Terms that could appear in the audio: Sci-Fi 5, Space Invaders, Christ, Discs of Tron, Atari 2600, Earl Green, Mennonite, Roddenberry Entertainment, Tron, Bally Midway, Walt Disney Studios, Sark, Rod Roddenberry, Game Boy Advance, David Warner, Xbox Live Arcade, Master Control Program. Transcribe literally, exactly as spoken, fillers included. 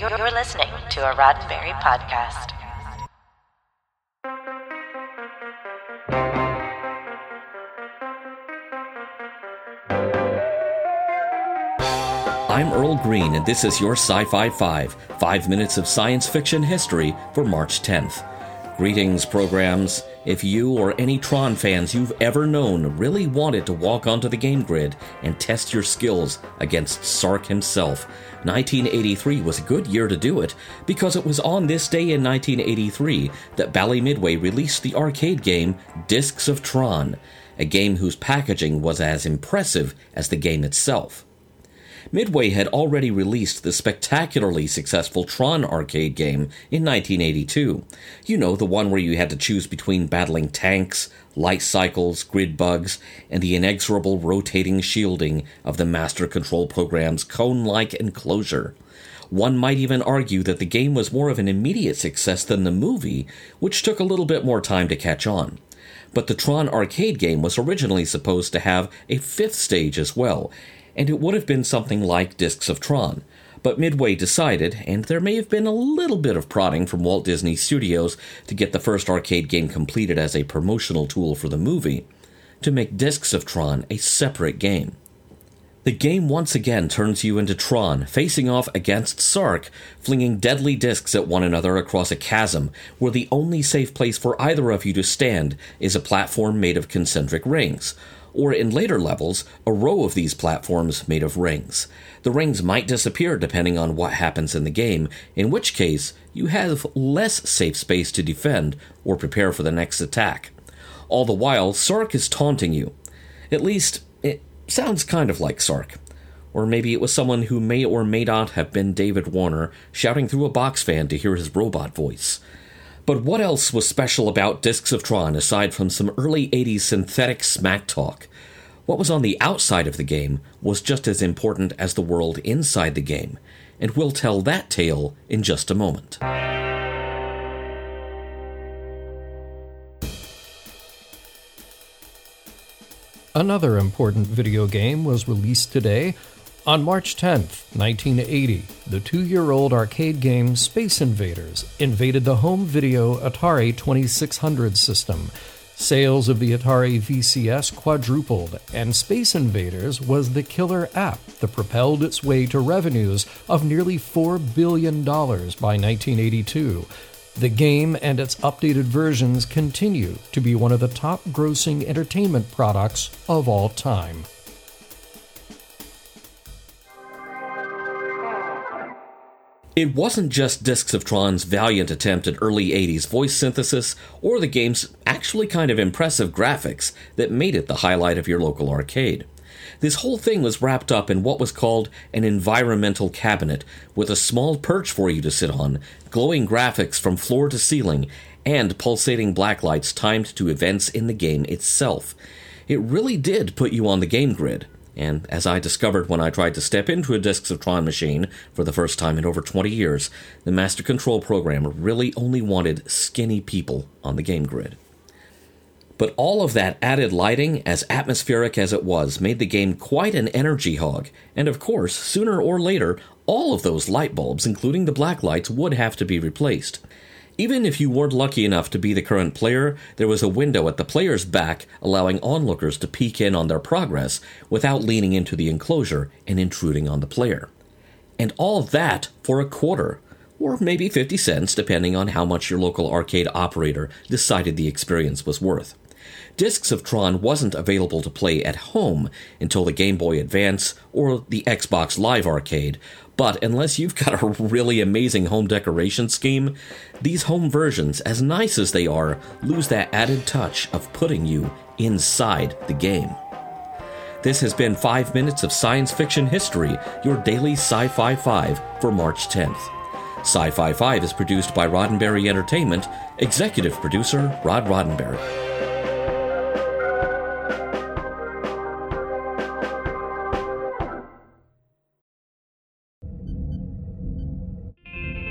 You're listening to a Roddenberry podcast. I'm Earl Green, and this is your Sci-Fi five, five minutes of science fiction history for March tenth. Greetings, programs. If you or any Tron fans you've ever known really wanted to walk onto the game grid and test your skills against Sark himself, nineteen eighty-three was a good year to do it, because it was on this day in nineteen eighty-three that Bally Midway released the arcade game Discs of Tron, a game whose packaging was as impressive as the game itself. Midway had already released the spectacularly successful Tron arcade game in nineteen eighty-two. You know, the one where you had to choose between battling tanks, light cycles, grid bugs, and the inexorable rotating shielding of the Master Control Program's cone-like enclosure. One might even argue that the game was more of an immediate success than the movie, which took a little bit more time to catch on. But the Tron arcade game was originally supposed to have a fifth stage as well, and it would have been something like Discs of Tron. But Midway decided, and there may have been a little bit of prodding from Walt Disney Studios to get the first arcade game completed as a promotional tool for the movie, to make Discs of Tron a separate game. The game once again turns you into Tron, facing off against Sark, flinging deadly discs at one another across a chasm, where the only safe place for either of you to stand is a platform made of concentric rings, or in later levels, a row of these platforms made of rings. The rings might disappear depending on what happens in the game, in which case you have less safe space to defend or prepare for the next attack. All the while, Sark is taunting you. At least, it sounds kind of like Sark. Or maybe it was someone who may or may not have been David Warner shouting through a box fan to hear his robot voice. But what else was special about Discs of Tron aside from some early eighties synthetic smack talk? What was on the outside of the game was just as important as the world inside the game, and we'll tell that tale in just a moment. Another important video game was released today. On March tenth, nineteen eighty, the two-year-old arcade game Space Invaders invaded the home video Atari twenty-six hundred system. Sales of the Atari V C S quadrupled, and Space Invaders was the killer app that propelled its way to revenues of nearly four billion dollars by nineteen eighty-two. The game and its updated versions continue to be one of the top-grossing entertainment products of all time. It wasn't just Discs of Tron's valiant attempt at early eighties voice synthesis or the game's actually kind of impressive graphics that made it the highlight of your local arcade. This whole thing was wrapped up in what was called an environmental cabinet, with a small perch for you to sit on, glowing graphics from floor to ceiling, and pulsating blacklights timed to events in the game itself. It really did put you on the game grid. And as I discovered when I tried to step into a Discs of Tron machine for the first time in over twenty years, the Master Control Program really only wanted skinny people on the game grid. But all of that added lighting, as atmospheric as it was, made the game quite an energy hog. And of course, sooner or later, all of those light bulbs, including the black lights, would have to be replaced. Even if you weren't lucky enough to be the current player, there was a window at the player's back allowing onlookers to peek in on their progress without leaning into the enclosure and intruding on the player. And all that for a quarter, or maybe fifty cents, depending on how much your local arcade operator decided the experience was worth. Discs of Tron wasn't available to play at home until the Game Boy Advance or the Xbox Live Arcade, but unless you've got a really amazing home decoration scheme, these home versions, as nice as they are, lose that added touch of putting you inside the game. This has been five Minutes of Science Fiction History, your daily Sci-Fi five for March tenth. Sci-Fi five is produced by Roddenberry Entertainment, executive producer Rod Roddenberry.